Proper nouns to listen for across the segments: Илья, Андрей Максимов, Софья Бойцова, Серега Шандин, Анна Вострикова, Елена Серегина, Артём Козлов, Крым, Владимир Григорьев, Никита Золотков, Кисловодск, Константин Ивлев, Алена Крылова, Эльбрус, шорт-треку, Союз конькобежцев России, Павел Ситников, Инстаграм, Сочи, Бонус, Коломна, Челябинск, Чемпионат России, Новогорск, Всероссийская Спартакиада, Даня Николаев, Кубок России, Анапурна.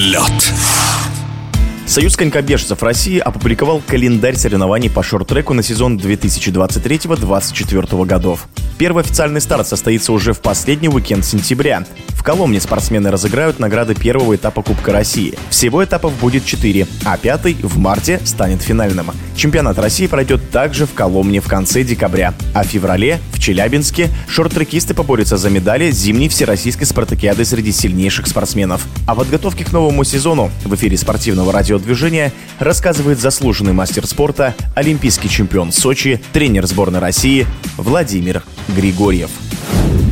Лед. Союз конькобежцев России опубликовал календарь соревнований по шорт-треку на сезон 2023-2024 годов. Первый официальный старт состоится уже в последний уикенд сентября. В Коломне спортсмены разыграют награды первого этапа Кубка России. Всего этапов будет 4, а пятый в марте станет финальным. Чемпионат России пройдет также в Коломне в конце декабря, а в феврале в Челябинске шорт-трекисты поборются за медали зимней Всероссийской Спартакиады среди сильнейших спортсменов. О подготовке к новому сезону в эфире спортивного радиодвижения рассказывает заслуженный мастер спорта, олимпийский чемпион Сочи, тренер сборной России Владимир Григорьев.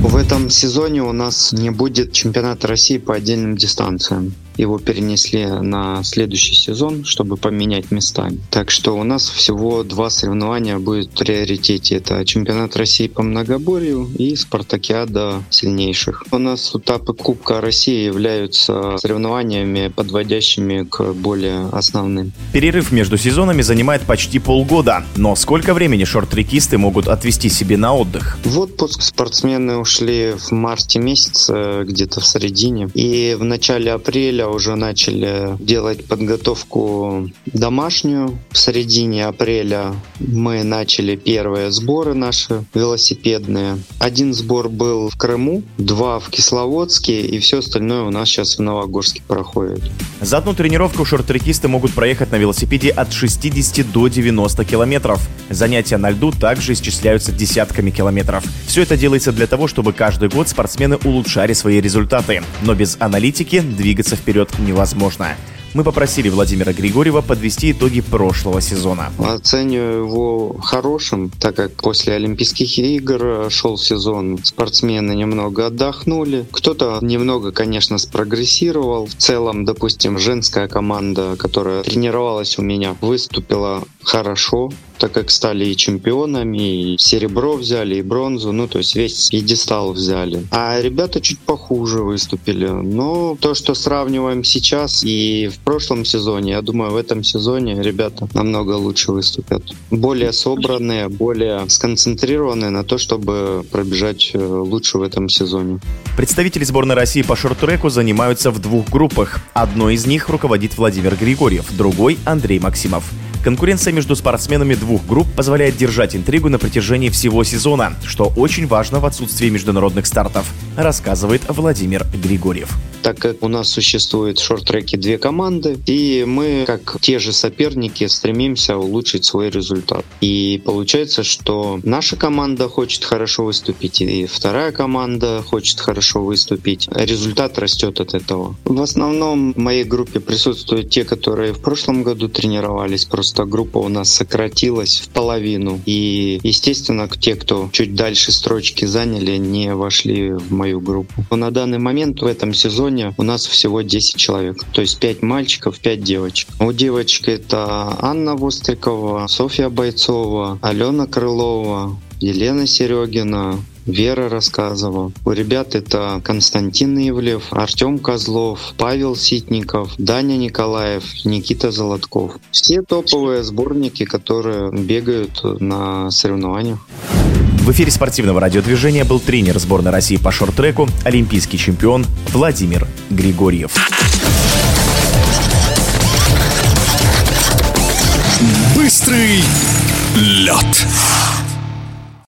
В этом сезоне у нас не будет чемпионата России по отдельным дистанциям. Его перенесли на следующий сезон, чтобы поменять местами. Так что у нас всего 2 соревнования будет в приоритете. Это чемпионат России по многоборью и спартакиада сильнейших. У нас этапы Кубка России являются соревнованиями, подводящими к более основным. Перерыв между сезонами занимает почти полгода. Но сколько времени шорт-трекисты могут отвести себе на отдых? В отпуск спортсмены ушли в марте месяце, где-то в середине. И в начале апреля уже начали делать подготовку домашнюю. В середине апреля мы начали первые сборы наши велосипедные. 1 сбор был в Крыму, 2 в Кисловодске, и все остальное у нас сейчас в Новогорске проходит. За одну тренировку шорт-трекисты могут проехать на велосипеде от 60 до 90 километров. Занятия на льду также исчисляются десятками километров. Все это делается для того, чтобы каждый год спортсмены улучшали свои результаты. Но без аналитики двигаться вперед невозможно. Мы попросили Владимира Григорьева подвести итоги прошлого сезона. Оцениваю его хорошим, так как после Олимпийских игр шел сезон. Спортсмены немного отдохнули. Кто-то немного, конечно, спрогрессировал. В целом, допустим, женская команда, которая тренировалась у меня, выступила хорошо, так как стали и чемпионами, и серебро взяли, и бронзу, то есть весь пьедестал взяли. А ребята чуть похуже выступили. Но то, что сравниваем сейчас и в прошлом сезоне, я думаю, в этом сезоне ребята намного лучше выступят. Более собранные, более сконцентрированные на то, чтобы пробежать лучше в этом сезоне. Представители сборной России по шорт-треку занимаются в 2 группах. Одной из них руководит Владимир Григорьев, другой – Андрей Максимов. Конкуренция между спортсменами 2 групп позволяет держать интригу на протяжении всего сезона, что очень важно в отсутствии международных стартов, рассказывает Владимир Григорьев. Так как у нас существует в шорт-треке 2 команды, и мы, как те же соперники, стремимся улучшить свой результат. И получается, что наша команда хочет хорошо выступить, и вторая команда хочет хорошо выступить. Результат растет от этого. В основном в моей группе присутствуют те, которые в прошлом году тренировались. Просто группа у нас сократилась в половину. И, естественно, те, кто чуть дальше строчки заняли, не вошли в мою группу. Но на данный момент в этом сезоне у нас всего 10 человек, то есть 5 мальчиков, 5 девочек. У девочек это Анна Вострикова, Софья Бойцова, Алена Крылова, Елена Серегина, Вера рассказывала. У ребят это Константин Ивлев, Артём Козлов, Павел Ситников, Даня Николаев, Никита Золотков. Все топовые сборники, которые бегают на соревнованиях. В эфире спортивного радиодвижения был тренер сборной России по шорт-треку, олимпийский чемпион Владимир Григорьев. Быстрый лед.